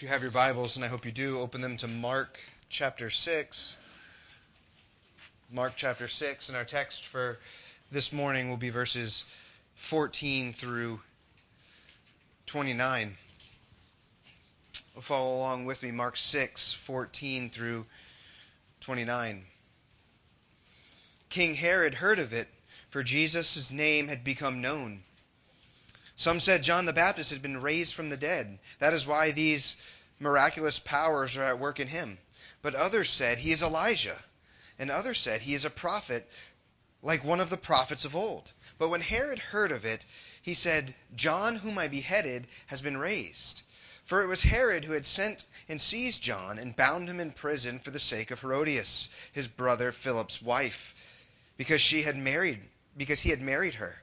If you have your Bibles, and I hope you do, open them to Mark chapter 6. Mark chapter 6, and our text for this morning will be verses 14 through 29. Follow along with me, Mark 6, 14 through 29. King Herod heard of it, for Jesus' name had become known. Some said John the Baptist had been raised from the dead. That is why these miraculous powers are at work in him. But others said he is Elijah, and others said he is a prophet like one of the prophets of old. But when Herod heard of it, he said, John, whom I beheaded, has been raised. For it was Herod who had sent and seized John and bound him in prison for the sake of Herodias, his brother Philip's wife, because he had married her.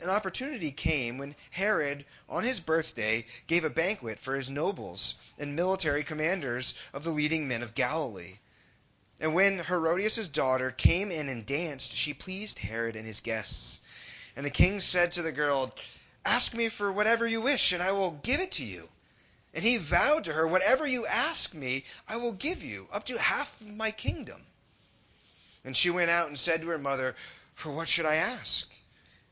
an opportunity came when Herod, on his birthday, gave a banquet for his nobles and military commanders of the leading men of Galilee. And when Herodias' daughter came in and danced, she pleased Herod and his guests. And the king said to the girl, ask me for whatever you wish, and I will give it to you. And he vowed to her, whatever you ask me, I will give you, up to half of my kingdom. And she went out and said to her mother, for what should I ask?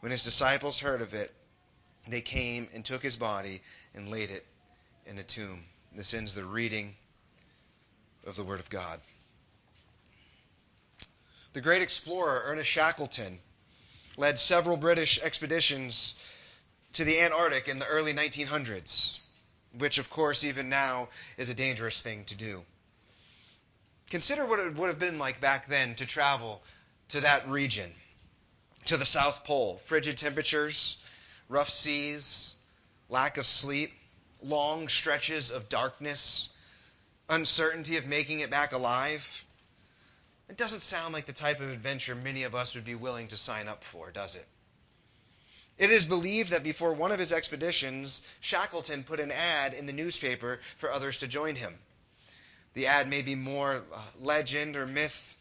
When his disciples heard of it, they came and took his body and laid it in a tomb. This ends the reading of the Word of God. The great explorer Ernest Shackleton led several British expeditions to the Antarctic in the early 1900s, which, of course, even now is a dangerous thing to do. Consider what it would have been like back then to travel to that region, to the South Pole. Frigid temperatures, rough seas, lack of sleep, long stretches of darkness, uncertainty of making it back alive. It doesn't sound like the type of adventure many of us would be willing to sign up for, does it? It is believed that before one of his expeditions, Shackleton put an ad in the newspaper for others to join him. The ad may be more legend or myth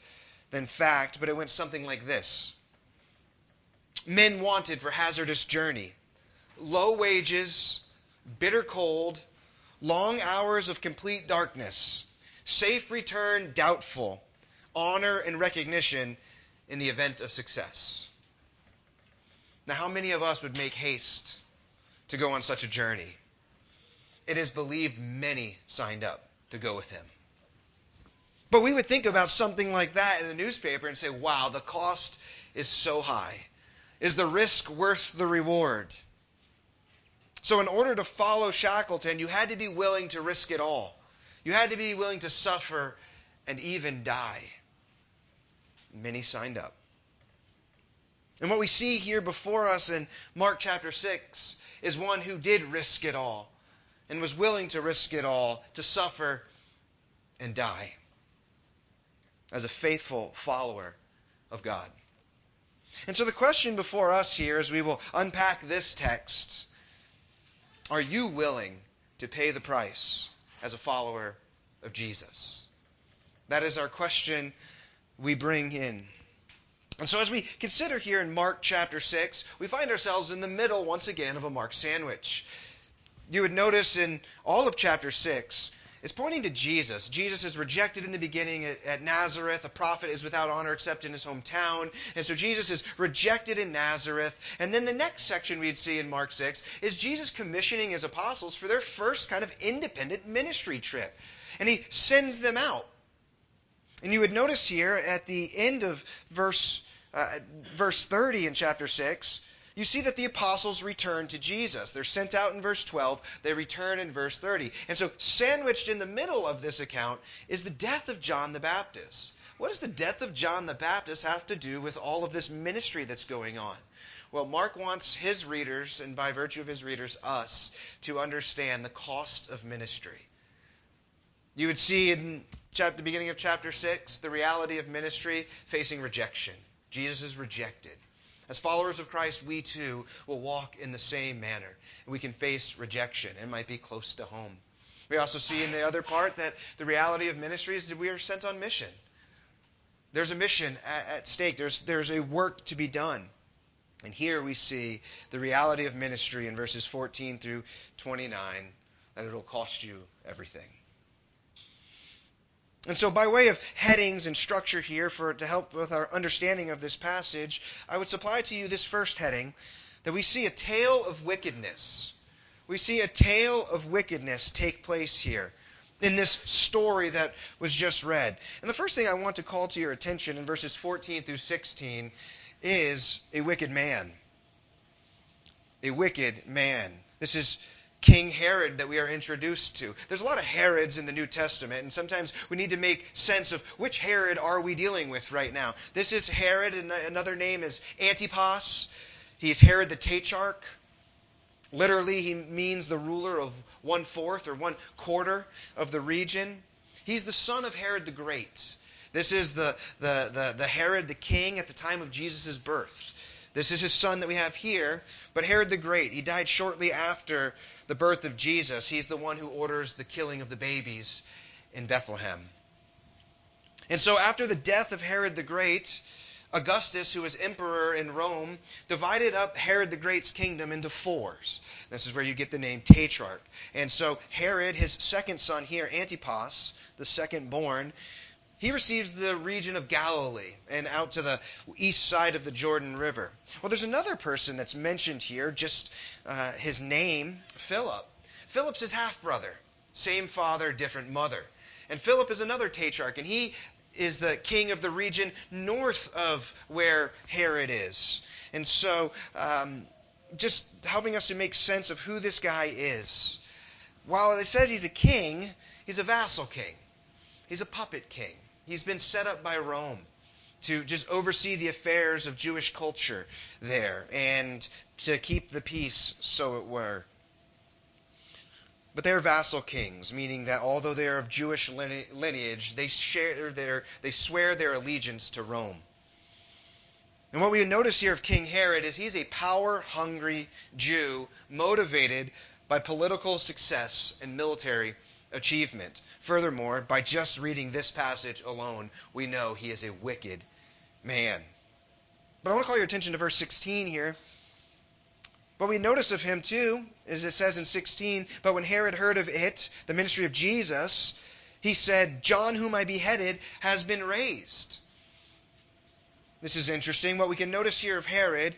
than fact, but it went something like this. Men wanted for hazardous journey, low wages, bitter cold, long hours of complete darkness, safe return doubtful, honor and recognition in the event of success. Now, how many of us would make haste to go on such a journey? It is believed many signed up to go with him. But we would think about something like that in the newspaper and say, wow, the cost is so high. Is the risk worth the reward? So in order to follow Shackleton, you had to be willing to risk it all. You had to be willing to suffer and even die. Many signed up. And what we see here before us in Mark chapter 6 is one who did risk it all and was willing to risk it all to suffer and die as a faithful follower of God. And so the question before us here as we will unpack this text, are you willing to pay the price as a follower of Jesus? That is our question we bring in. And so as we consider here in Mark chapter 6, we find ourselves in the middle once again of a Mark sandwich. You would notice in all of chapter 6, it's pointing to Jesus. Jesus is rejected in the beginning at Nazareth. A prophet is without honor except in his hometown. And so Jesus is rejected in Nazareth. And then the next section we'd see in Mark 6 is Jesus commissioning his apostles for their first kind of independent ministry trip. And he sends them out. And you would notice here at the end of verse verse 30 in chapter 6, you see that the apostles return to Jesus. They're sent out in verse 12. They return in verse 30. And so sandwiched in the middle of this account is the death of John the Baptist. What does the death of John the Baptist have to do with all of this ministry that's going on? Well, Mark wants his readers, and by virtue of his readers, us, to understand the cost of ministry. You would see in the beginning of chapter 6 the reality of ministry facing rejection. Jesus is rejected. As followers of Christ, we too will walk in the same manner. We can face rejection. It might be close to home. We also see in the other part that the reality of ministry is that we are sent on mission. There's a mission at stake. There's a work to be done. And here we see the reality of ministry in verses 14 through 29, that it will cost you everything. And so by way of headings and structure here to help with our understanding of this passage, I would supply to you this first heading, that we see a tale of wickedness. We see a tale of wickedness take place here in this story that was just read. And the first thing I want to call to your attention in verses 14 through 16 is a wicked man. A wicked man. This is King Herod that we are introduced to. There's a lot of Herods in the New Testament, and sometimes we need to make sense of which Herod are we dealing with right now. This is Herod, and another name is Antipas. He's Herod the Tetrarch. Literally, he means the ruler of 1/4 or 1/4 of the region. He's the son of Herod the Great. This is the Herod the king at the time of Jesus' birth. This is his son that we have here, but Herod the Great, he died shortly after the birth of Jesus. He's the one who orders the killing of the babies in Bethlehem. And so after the death of Herod the Great, Augustus, who was emperor in Rome, divided up Herod the Great's kingdom into 4s. This is where you get the name Tetrarch. And so Herod, his second son here, Antipas, the second born, he receives the region of Galilee and out to the east side of the Jordan River. Well, there's another person that's mentioned here, just his name, Philip. Philip's his half-brother, same father, different mother. And Philip is another Tetrarch, and he is the king of the region north of where Herod is. And so just helping us to make sense of who this guy is. While it says he's a king, he's a vassal king. He's a puppet king. He's been set up by Rome to just oversee the affairs of Jewish culture there and to keep the peace, so it were. But they're vassal kings, meaning that although they are of Jewish lineage, they swear their allegiance to Rome. And what we notice here of King Herod is he's a power-hungry Jew motivated by political success and military achievement. Furthermore, by just reading this passage alone, we know he is a wicked man. But I want to call your attention to verse 16 here. What we notice of him too, is it says in 16, but when Herod heard of it, the ministry of Jesus, he said, John whom I beheaded has been raised. This is interesting. What we can notice here of Herod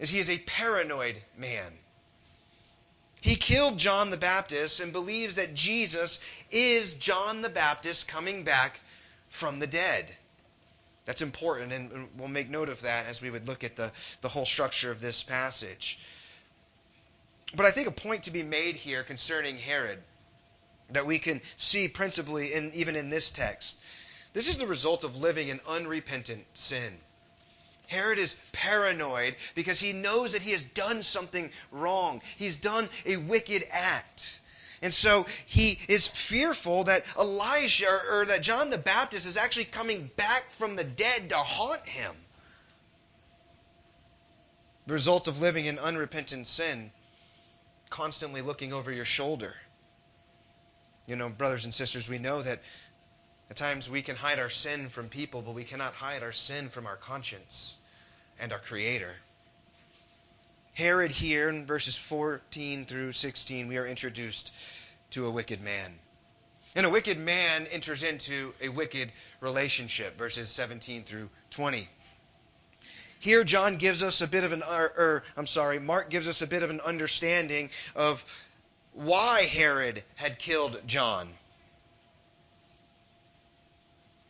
is he is a paranoid man. He killed John the Baptist and believes that Jesus is John the Baptist coming back from the dead. That's important, and we'll make note of that as we would look at the whole structure of this passage. But I think a point to be made here concerning Herod that we can see principally even in this text. This is the result of living in unrepentant sin. Herod is paranoid because he knows that he has done something wrong. He's done a wicked act. And so he is fearful that Elijah or that John the Baptist is actually coming back from the dead to haunt him. The result of living in unrepentant sin, constantly looking over your shoulder. You know, brothers and sisters, we know that at times we can hide our sin from people, but we cannot hide our sin from our conscience and our Creator. Herod here, in verses 14 through 16, we are introduced to a wicked man. And a wicked man enters into a wicked relationship, verses 17 through 20. Here John gives us a bit of Mark gives us a bit of an understanding of why Herod had killed John.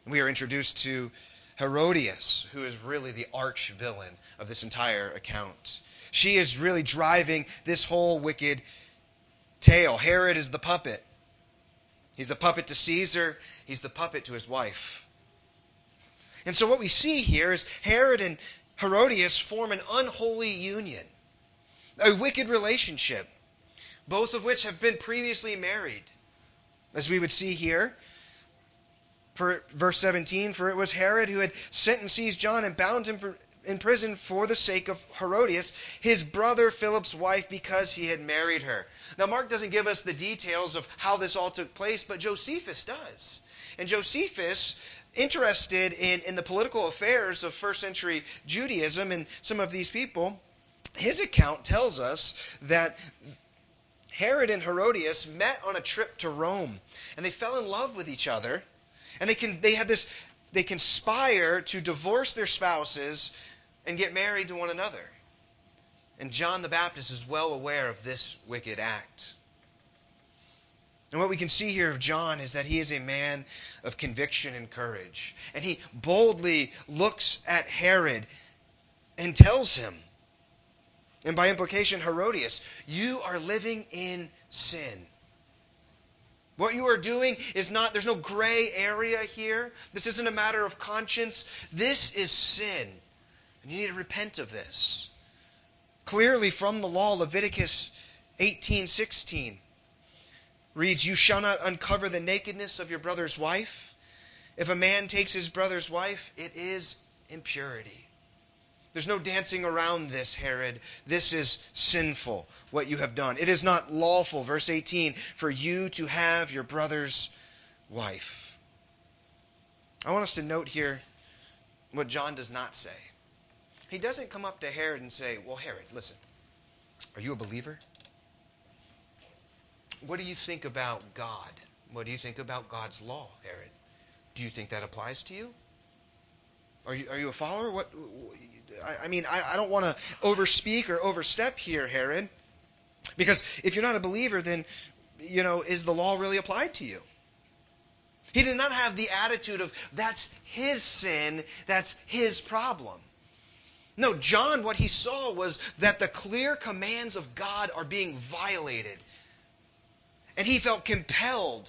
We are introduced to Herodias, who is really the arch villain of this entire account. She is really driving this whole wicked tale. Herod is the puppet. He's the puppet to Caesar. He's the puppet to his wife. And so what we see here is Herod and Herodias form an unholy union, a wicked relationship, both of which have been previously married. As we would see here, for verse 17, for it was Herod who had sent and seized John and bound him in prison for the sake of Herodias, his brother Philip's wife, because he had married her. Now, Mark doesn't give us the details of how this all took place, but Josephus does. And Josephus, interested in the political affairs of first century Judaism and some of these people, his account tells us that Herod and Herodias met on a trip to Rome, and they fell in love with each other, and they conspire to divorce their spouses and get married to one another. And John the Baptist is well aware of this wicked act. And what we can see here of John is that he is a man of conviction and courage. And he boldly looks at Herod and tells him, and by implication, Herodias, you are living in sin. What you are doing is not, there's no gray area here. This isn't a matter of conscience. This is sin. And you need to repent of this. Clearly from the law, Leviticus 18:16 reads, you shall not uncover the nakedness of your brother's wife. If a man takes his brother's wife, it is impurity. There's no dancing around this, Herod. This is sinful, what you have done. It is not lawful, verse 18, for you to have your brother's wife. I want us to note here what John does not say. He doesn't come up to Herod and say, well, Herod, listen, are you a believer? What do you think about God? What do you think about God's law, Herod? Do you think that applies to you? Are you a follower? What? I mean, I don't want to overspeak or overstep here, Herod, because if you're not a believer, then, you know, is the law really applied to you? He did not have the attitude of, that's his sin, that's his problem. No, John, what he saw was that the clear commands of God are being violated. And he felt compelled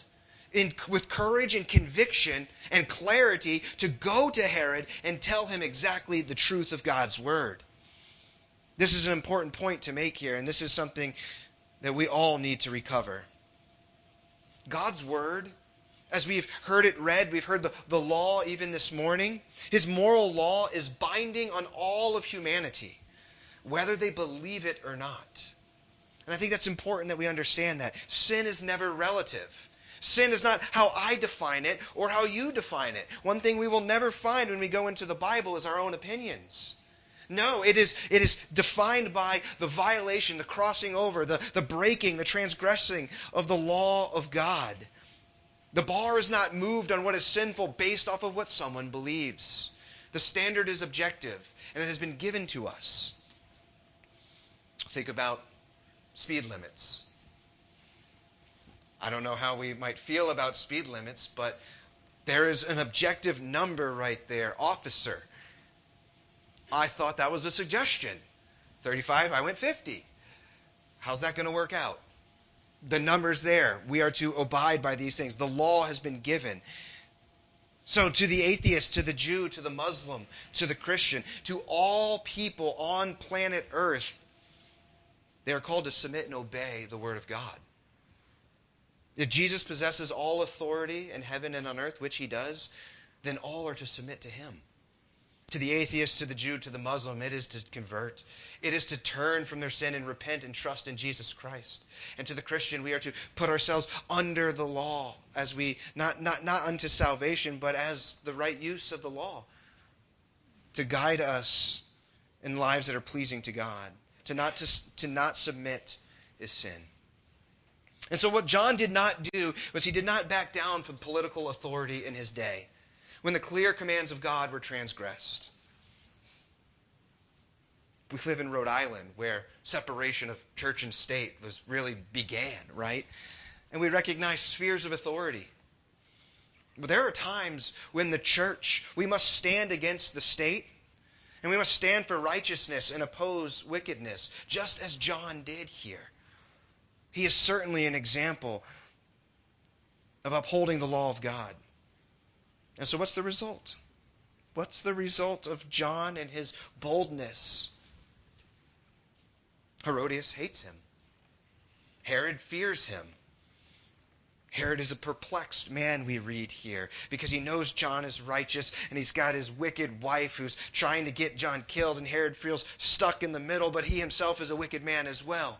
with courage and conviction and clarity to go to Herod and tell him exactly the truth of God's word. This is an important point to make here, and this is something that we all need to recover. God's word, as we've heard it read, we've heard the law even this morning, his moral law is binding on all of humanity, whether they believe it or not. And I think that's important that we understand that. Sin is never relative. Sin is not how I define it or how you define it. One thing we will never find when we go into the Bible is our own opinions. No, it is defined by the violation, the crossing over, the breaking, the transgressing of the law of God. The bar is not moved on what is sinful based off of what someone believes. The standard is objective, and it has been given to us. Think about speed limits. I don't know how we might feel about speed limits, but there is an objective number right there. Officer, I thought that was a suggestion. 35, I went 50. How's that going to work out? The number's there. We are to abide by these things. The law has been given. So to the atheist, to the Jew, to the Muslim, to the Christian, to all people on planet Earth, they are called to submit and obey the word of God. If Jesus possesses all authority in heaven and on earth, which he does, then all are to submit to him. To the atheist, to the Jew, to the Muslim, it is to convert. It is to turn from their sin and repent and trust in Jesus Christ. And to the Christian, we are to put ourselves under the law, as we not unto salvation, but as the right use of the law to guide us in lives that are pleasing to God. To not submit is sin. And so what John did not do was he did not back down from political authority in his day when the clear commands of God were transgressed. We live in Rhode Island where separation of church and state was really began, right? And we recognize spheres of authority. There are times when the church, we must stand against the state, and we must stand for righteousness and oppose wickedness, just as John did here. He is certainly an example of upholding the law of God. And so what's the result? What's the result of John and his boldness? Herodias hates him. Herod fears him. Herod is a perplexed man, we read here, because he knows John is righteous, and he's got his wicked wife who's trying to get John killed, and Herod feels stuck in the middle, but he himself is a wicked man as well.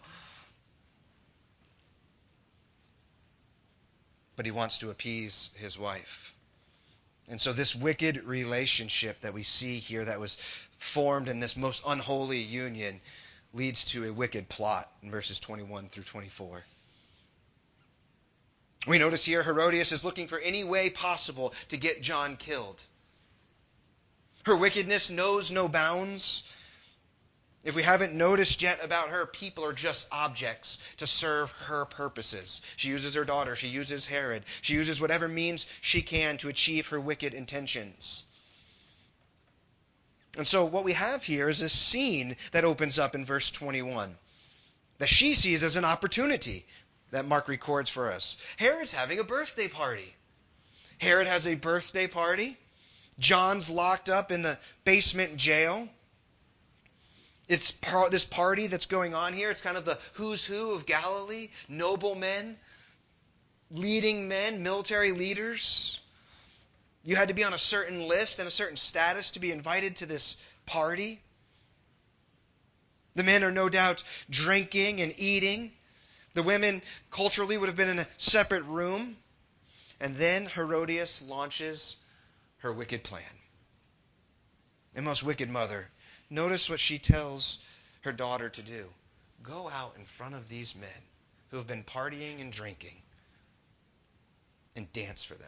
But he wants to appease his wife. And so this wicked relationship that we see here that was formed in this most unholy union leads to a wicked plot in verses 21 through 24. We notice here Herodias is looking for any way possible to get John killed. Her wickedness knows no bounds. If we haven't noticed yet about her, people are just objects to serve her purposes. She uses her daughter. She uses Herod. She uses whatever means she can to achieve her wicked intentions. And so what we have here is a scene that opens up in verse 21 that she sees as an opportunity that Mark records for us. Herod's having a birthday party. Herod has a birthday party. John's locked up in the basement jail. It's this party that's going on here. It's kind of the who's who of Galilee. Noblemen, leading men, military leaders. You had to be on a certain list and a certain status to be invited to this party. The men are no doubt drinking and eating. The women culturally would have been in a separate room. And then Herodias launches her wicked plan. A most wicked mother. Notice what she tells her daughter to do. Go out in front of these men who have been partying and drinking and dance for them.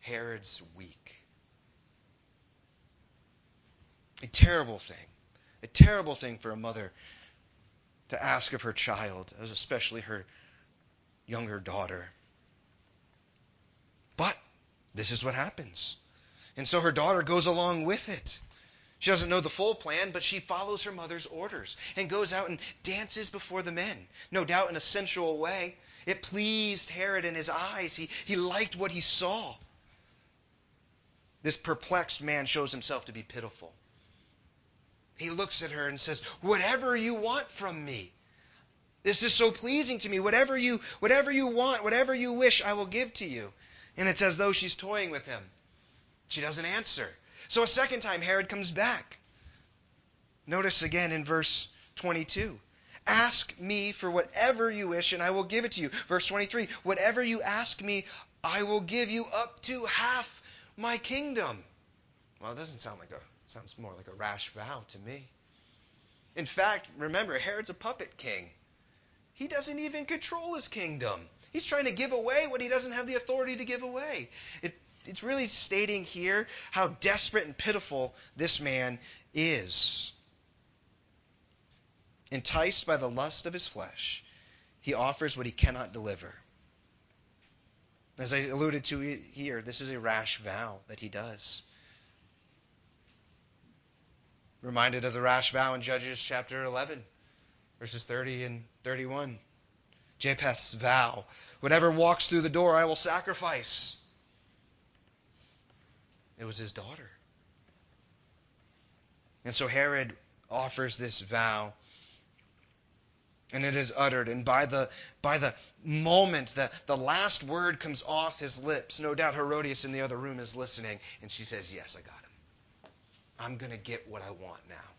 Herod's weak. A terrible thing. A terrible thing for a mother to ask of her child, especially her younger daughter. But this is what happens. And so her daughter goes along with it. She doesn't know the full plan, but she follows her mother's orders and goes out and dances before the men, no doubt in a sensual way. It pleased Herod in his eyes. He liked what he saw. This perplexed man shows himself to be pitiful. He looks at her and says, "Whatever you want from me. This is so pleasing to me. Whatever you want, whatever you wish, I will give to you." And it's as though she's toying with him. She doesn't answer. So a second time, Herod comes back. Notice again in verse 22. Ask me for whatever you wish, and I will give it to you. Verse 23. Whatever you ask me, I will give you up to half my kingdom. Well, it doesn't sound like sounds more like a rash vow to me. In fact, remember, Herod's a puppet king. He doesn't even control his kingdom. He's trying to give away what he doesn't have the authority to give away. It's really stating here how desperate and pitiful this man is. Enticed by the lust of his flesh, he offers what he cannot deliver. As I alluded to here, this is a rash vow that he does. Reminded of the rash vow in Judges chapter 11, verses 30 and 31. Japheth's vow. Whatever walks through the door, I will sacrifice. It was his daughter. And so Herod offers this vow, and it is uttered. And by the moment, the last word comes off his lips. No doubt Herodias in the other room is listening, and she says, "Yes, I got him. I'm going to get what I want now."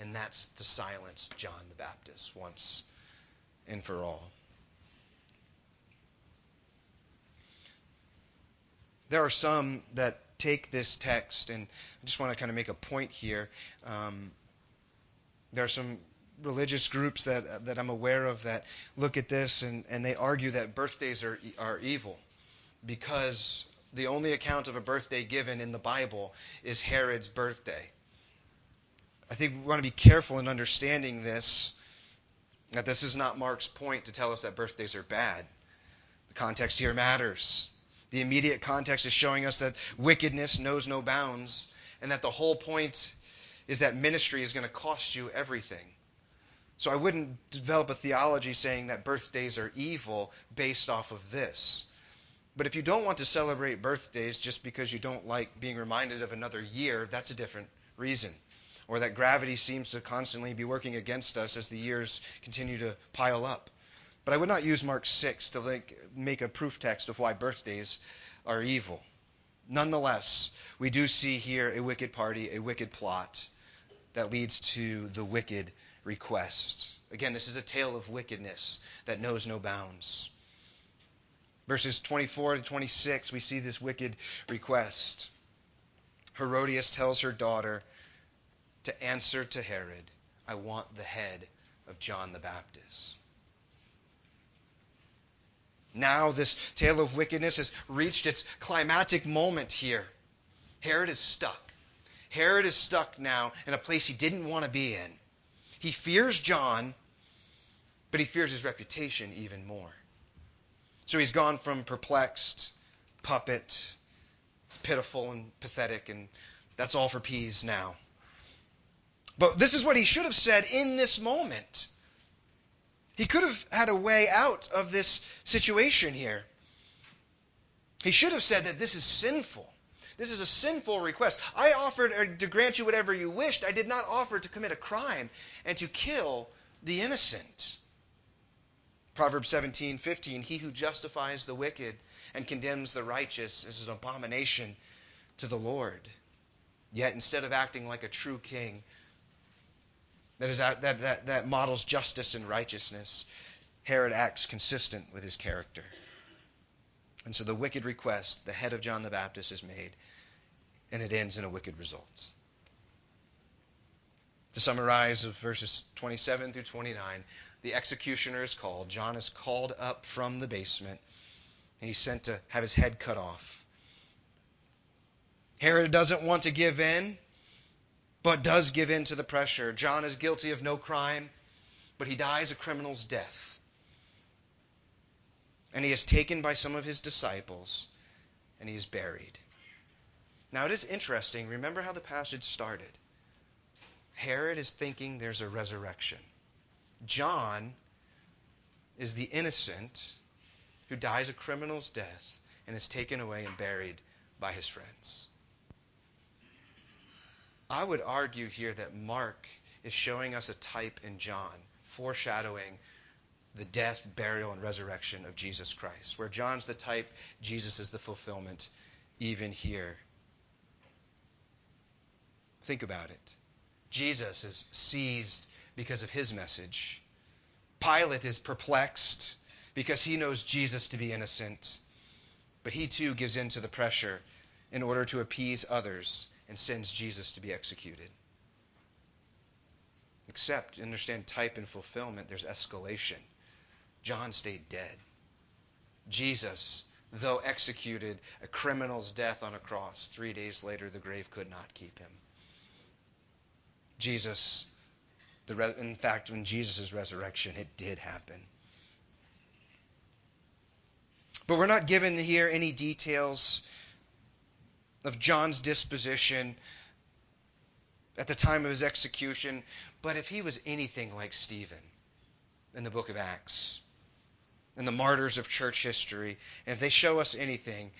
And that's to silence John the Baptist once and for all. There are some that take this text, and I just want to kind of make a point here. There are some religious groups that I'm aware of that look at this and they argue that birthdays are evil because the only account of a birthday given in the Bible is Herod's birthday. I think we want to be careful in understanding this, that this is not Mark's point to tell us that birthdays are bad. The context here matters. The immediate context is showing us that wickedness knows no bounds, and that the whole point is that ministry is going to cost you everything. So I wouldn't develop a theology saying that birthdays are evil based off of this. But if you don't want to celebrate birthdays just because you don't like being reminded of another year, that's a different reason. Or that gravity seems to constantly be working against us as the years continue to pile up. But I would not use Mark 6 to make a proof text of why birthdays are evil. Nonetheless, we do see here a wicked party, a wicked plot that leads to the wicked request. Again, this is a tale of wickedness that knows no bounds. Verses 24 to 26, we see this wicked request. Herodias tells her daughter to answer to Herod, "I want the head of John the Baptist." Now this tale of wickedness has reached its climactic moment here. Herod is stuck. Herod is stuck now in a place he didn't want to be in. He fears John, but he fears his reputation even more. So he's gone from perplexed, puppet, pitiful and pathetic, and that's all for peas now. But this is what he should have said in this moment. He could have had a way out of this situation here. He should have said that this is sinful. This is a sinful request. I offered to grant you whatever you wished. I did not offer to commit a crime and to kill the innocent. Proverbs 17:15, "He who justifies the wicked and condemns the righteous is an abomination to the Lord." Yet instead of acting like a true king that models justice and righteousness, Herod acts consistent with his character. And so the wicked request, the head of John the Baptist, is made, and it ends in a wicked result. To summarize of verses 27 through 29, the executioner is called. John is called up from the basement, and he's sent to have his head cut off. Herod doesn't want to give in, but does give in to the pressure. John is guilty of no crime, but he dies a criminal's death. And he is taken by some of his disciples, and he is buried. Now it is interesting. Remember how the passage started. Herod is thinking there's a resurrection. John is the innocent who dies a criminal's death and is taken away and buried by his friends. I would argue here that Mark is showing us a type in John, foreshadowing the death, burial, and resurrection of Jesus Christ. Where John's the type, Jesus is the fulfillment even here. Think about it. Jesus is seized because of his message. Pilate is perplexed because he knows Jesus to be innocent. But he too gives in to the pressure in order to appease others and sends Jesus to be executed. Except, understand type and fulfillment, there's escalation. John stayed dead. Jesus, though executed a criminal's death on a cross, 3 days later the grave could not keep him. Jesus, in fact, in Jesus' resurrection, it did happen. But we're not given here any details of John's disposition at the time of his execution, but if he was anything like Stephen, in the book of Acts, and the martyrs of church history, and if they show us anything,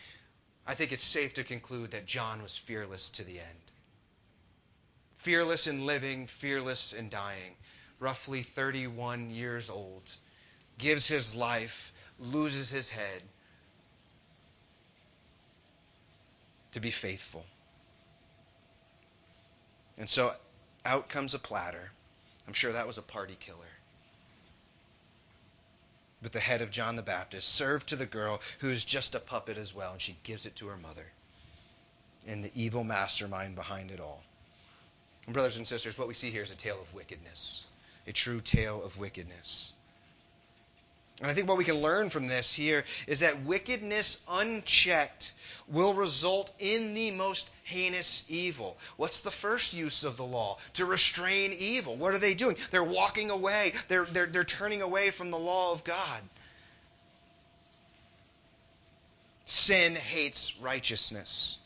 I think it's safe to conclude that John was fearless to the end. Fearless in living, fearless in dying. Roughly 31 years old, gives his life, loses his head to be faithful. And so out comes a platter. I'm sure that was a party killer. But the head of John the Baptist served to the girl who's just a puppet as well, and she gives it to her mother and the evil mastermind behind it all. And brothers and sisters, what we see here is a tale of wickedness, a true tale of wickedness. And I think what we can learn from this here is that wickedness unchecked will result in the most heinous evil. What's the first use of the law? To restrain evil. What are they doing? They're walking away. They're turning away from the law of God. Sin hates righteousness.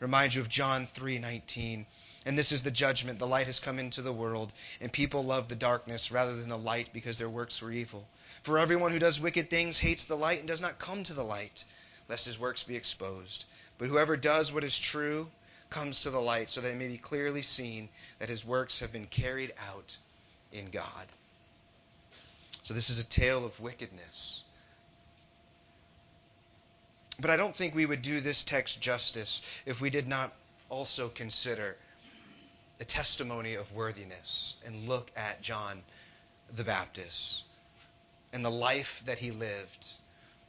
Reminds you of John 3:19. And this is the judgment. The light has come into the world, and people love the darkness rather than the light because their works were evil. For everyone who does wicked things hates the light and does not come to the light, lest his works be exposed. But whoever does what is true comes to the light, so that it may be clearly seen that his works have been carried out in God. So this is a tale of wickedness. But I don't think we would do this text justice if we did not also consider the testimony of worthiness and look at John the Baptist and the life that he lived.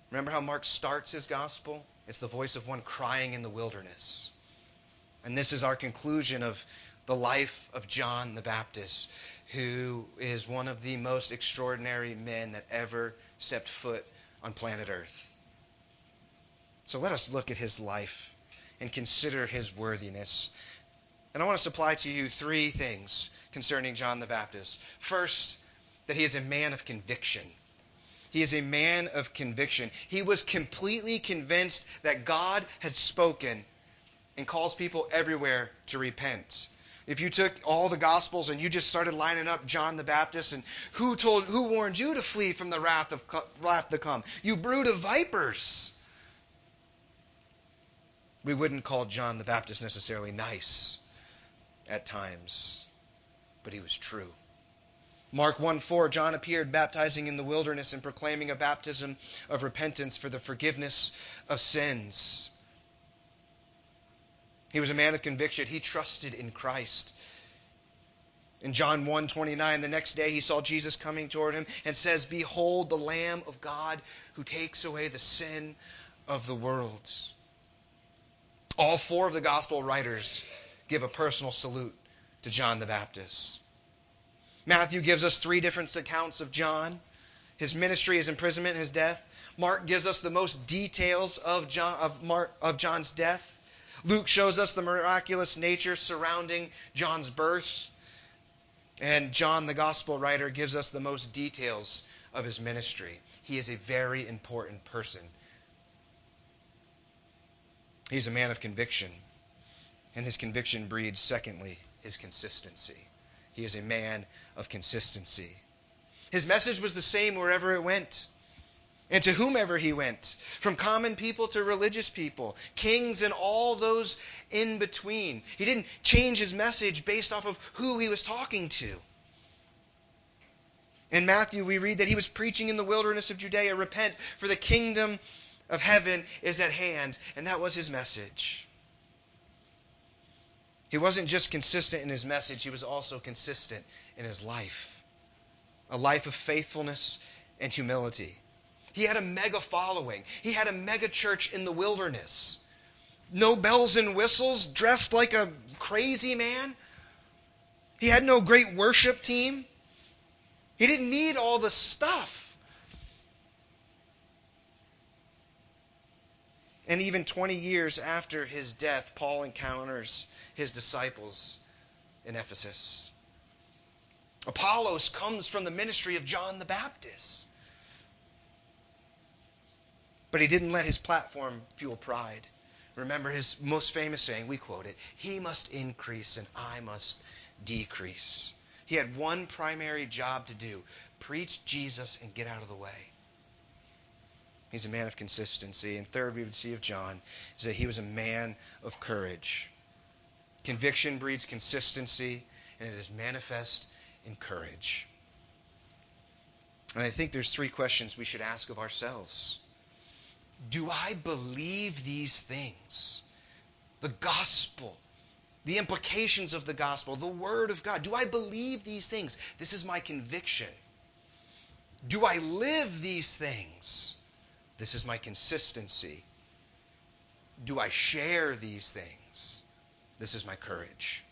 Remember how Mark starts his gospel? It's the voice of one crying in the wilderness. And this is our conclusion of the life of John the Baptist, who is one of the most extraordinary men that ever stepped foot on planet Earth. So let us look at his life and consider his worthiness. And I want to supply to you three things concerning John the Baptist. First, that he is a man of conviction. He is a man of conviction. He was completely convinced that God had spoken and calls people everywhere to repent. If you took all the Gospels and you just started lining up John the Baptist and who warned you to flee from the wrath to come? You brood of vipers. We wouldn't call John the Baptist necessarily nice at times, but he was true. Mark 1:4, John appeared baptizing in the wilderness and proclaiming a baptism of repentance for the forgiveness of sins. He was a man of conviction. He trusted in Christ. In John 1:29, the next day he saw Jesus coming toward him and says, "Behold, the Lamb of God who takes away the sin of the world." All four of the gospel writers give a personal salute to John the Baptist. Matthew gives us three different accounts of John, his ministry, his imprisonment, his death. Mark gives us the most details of John's death. Luke shows us the miraculous nature surrounding John's birth. And John, the gospel writer, gives us the most details of his ministry. He is a very important person. He's a man of conviction. And his conviction breeds, secondly, his consistency. He is a man of consistency. His message was the same wherever it went, and to whomever he went, from common people to religious people, kings and all those in between. He didn't change his message based off of who he was talking to. In Matthew, we read that he was preaching in the wilderness of Judea, "Repent, for the kingdom of heaven is at hand." And that was his message. He wasn't just consistent in his message, he was also consistent in his life. A life of faithfulness and humility. He had a mega following. He had a mega church in the wilderness. No bells and whistles, dressed like a crazy man. He had no great worship team. He didn't need all the stuff. And even 20 years after his death, Paul encounters his disciples in Ephesus. Apollos comes from the ministry of John the Baptist. But he didn't let his platform fuel pride. Remember his most famous saying, we quote it, "He must increase and I must decrease." He had one primary job to do: preach Jesus and get out of the way. He's a man of consistency. And third, we would see of John is that he was a man of courage. Conviction breeds consistency, and it is manifest in courage. And I think there's three questions we should ask of ourselves. Do I believe these things? The gospel, the implications of the gospel, the word of God. Do I believe these things? This is my conviction. Do I live these things? This is my consistency. Do I share these things? This is my courage.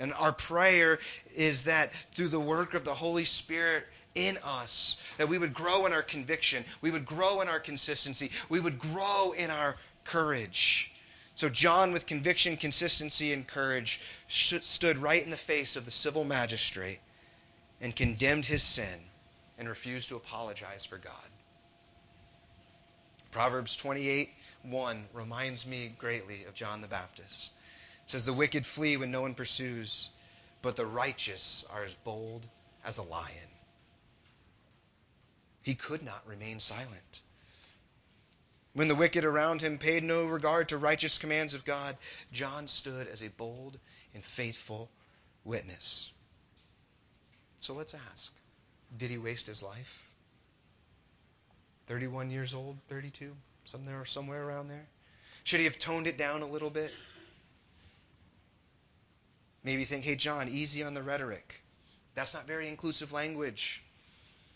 And our prayer is that through the work of the Holy Spirit in us, that we would grow in our conviction, we would grow in our consistency, we would grow in our courage. So John, with conviction, consistency, and courage, stood right in the face of the civil magistrate and condemned his sin and refused to apologize for God. Proverbs 28:1 reminds me greatly of John the Baptist. It says, "The wicked flee when no one pursues, but the righteous are as bold as a lion." He could not remain silent. When the wicked around him paid no regard to righteous commands of God, John stood as a bold and faithful witness. So let's ask, did he waste his life? 31 years old, 32, somewhere around there? Should he have toned it down a little bit? Maybe think, hey, John, easy on the rhetoric. That's not very inclusive language.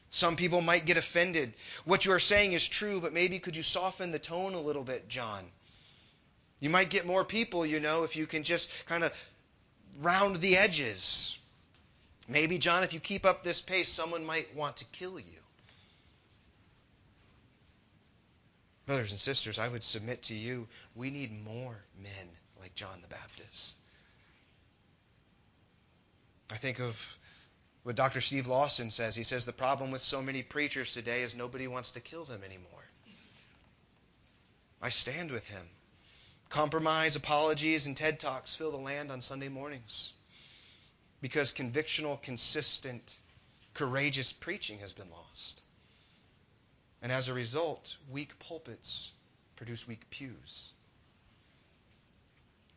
Some people might get offended. What you are saying is true, but maybe could you soften the tone a little bit, John? You might get more people, if you can just kind of round the edges. Maybe, John, if you keep up this pace, someone might want to kill you. Brothers and sisters, I would submit to you, we need more men like John the Baptist. I think of what Dr. Steve Lawson says. He says the problem with so many preachers today is nobody wants to kill them anymore. I stand with him. Compromise, apologies, and TED Talks fill the land on Sunday mornings because convictional, consistent, courageous preaching has been lost. And as a result, weak pulpits produce weak pews.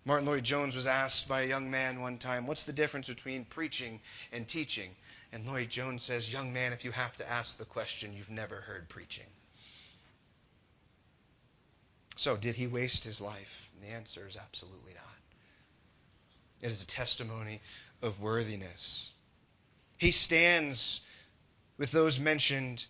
Martin Lloyd Jones was asked by a young man one time, what's the difference between preaching and teaching? And Lloyd Jones says, young man, if you have to ask the question, you've never heard preaching. So did he waste his life? And the answer is absolutely not. It is a testimony of worthiness. He stands with those mentioned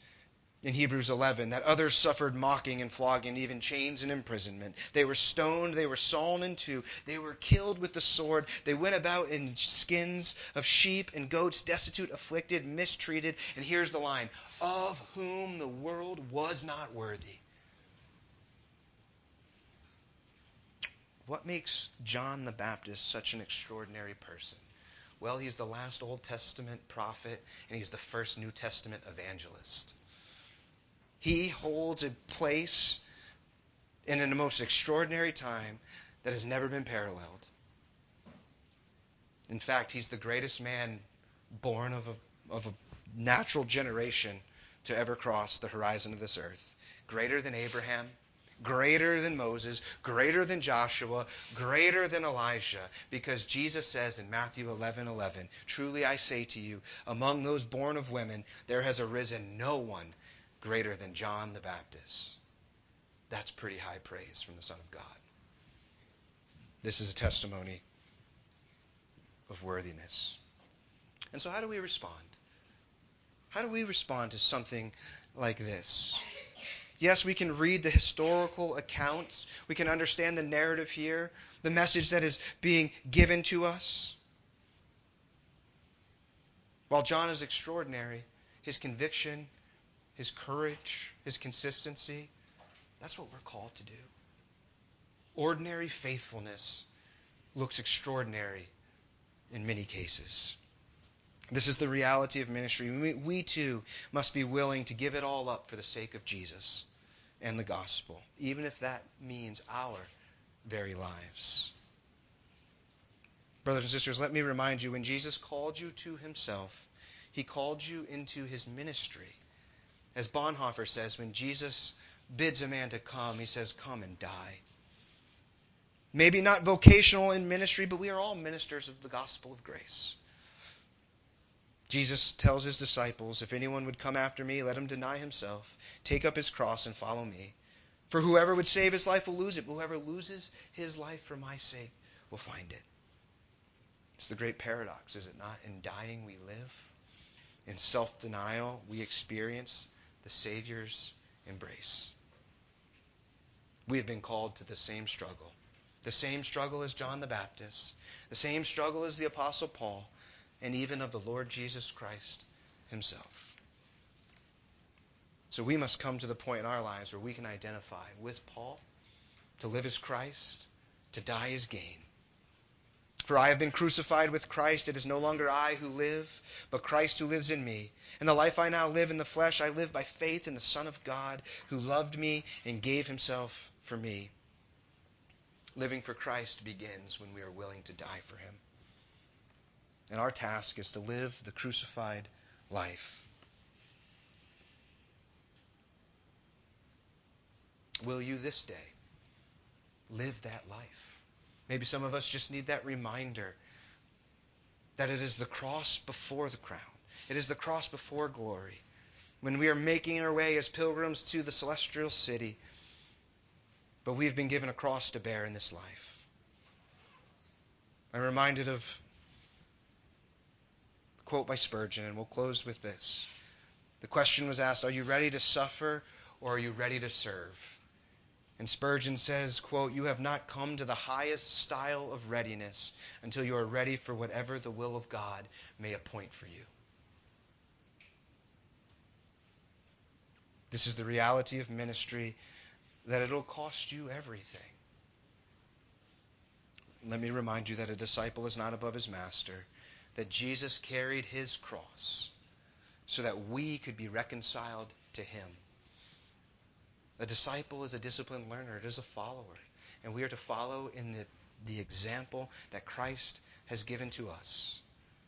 in Hebrews 11, that others suffered mocking and flogging, even chains and imprisonment. They were stoned, they were sawn in two, they were killed with the sword, they went about in skins of sheep and goats, destitute, afflicted, mistreated, and here's the line, of whom the world was not worthy. What makes John the Baptist such an extraordinary person? Well, he's the last Old Testament prophet, and he's the first New Testament evangelist. He holds a place in the most extraordinary time that has never been paralleled. In fact, he's the greatest man born of a natural generation to ever cross the horizon of this earth. Greater than Abraham, greater than Moses, greater than Joshua, greater than Elijah. Because Jesus says in Matthew 11:11, "Truly I say to you, among those born of women, there has arisen no one greater than John the Baptist." That's pretty high praise from the Son of God. This is a testimony of worthiness. And so how do we respond? How do we respond to something like this? Yes, we can read the historical accounts. We can understand the narrative here, the message that is being given to us. While John is extraordinary, his conviction, his courage, his consistency, that's what we're called to do. Ordinary faithfulness looks extraordinary in many cases. This is the reality of ministry. We too must be willing to give it all up for the sake of Jesus and the gospel, even if that means our very lives. Brothers and sisters, let me remind you, when Jesus called you to himself, he called you into his ministry. As Bonhoeffer says, when Jesus bids a man to come, he says, come and die. Maybe not vocational in ministry, but we are all ministers of the gospel of grace. Jesus tells his disciples, if anyone would come after me, let him deny himself, take up his cross and follow me. For whoever would save his life will lose it, but whoever loses his life for my sake will find it. It's the great paradox, is it not? In dying we live. In self-denial we experience the Savior's embrace. We have been called to the same struggle as John the Baptist, the same struggle as the Apostle Paul, and even of the Lord Jesus Christ himself. So we must come to the point in our lives where we can identify with Paul, to live as Christ, to die as gain. For I have been crucified with Christ. It is no longer I who live, but Christ who lives in me. And the life I now live in the flesh, I live by faith in the Son of God, who loved me and gave himself for me. Living for Christ begins when we are willing to die for him. And our task is to live the crucified life. Will you this day live that life? Maybe some of us just need that reminder that it is the cross before the crown. It is the cross before glory. When we are making our way as pilgrims to the celestial city, but we've been given a cross to bear in this life. I'm reminded of a quote by Spurgeon, and we'll close with this. The question was asked, are you ready to suffer or are you ready to serve? And Spurgeon says, quote, you have not come to the highest style of readiness until you are ready for whatever the will of God may appoint for you. This is the reality of ministry, that it'll cost you everything. Let me remind you that a disciple is not above his master, that Jesus carried his cross so that we could be reconciled to him. A disciple is a disciplined learner. It is a follower. And we are to follow in the example that Christ has given to us,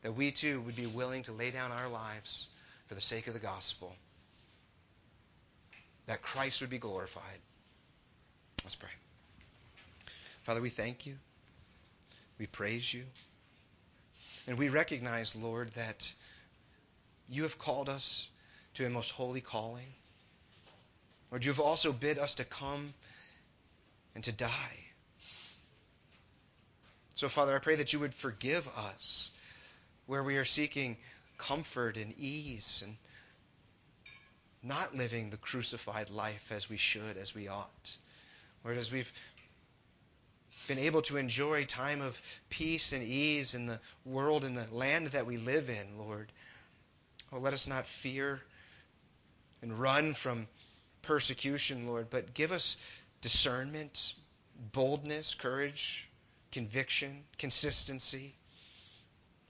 that we too would be willing to lay down our lives for the sake of the gospel, that Christ would be glorified. Let's pray. Father, we thank you. We praise you. And we recognize, Lord, that you have called us to a most holy calling. Lord, you have also bid us to come and to die. So, Father, I pray that you would forgive us where we are seeking comfort and ease and not living the crucified life as we should, as we ought. Lord, as we've been able to enjoy time of peace and ease in the world and the land that we live in, Lord, oh, let us not fear and run from persecution, Lord, but give us discernment, boldness, courage, conviction, consistency,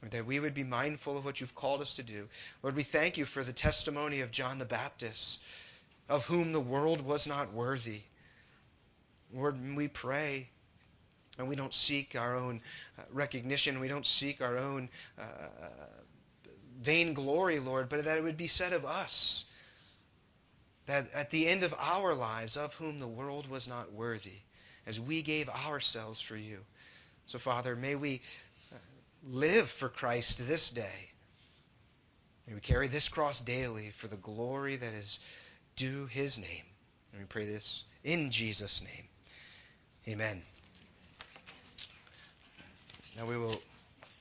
that we would be mindful of what you've called us to do. Lord, we thank you for the testimony of John the Baptist, of whom the world was not worthy. Lord, we pray, and we don't seek our own recognition. We don't seek our own vainglory, Lord, but that it would be said of us that at the end of our lives, of whom the world was not worthy, as we gave ourselves for you. So, Father, may we live for Christ this day. May we carry this cross daily for the glory that is due his name. And we pray this in Jesus' name. Amen. Now we will...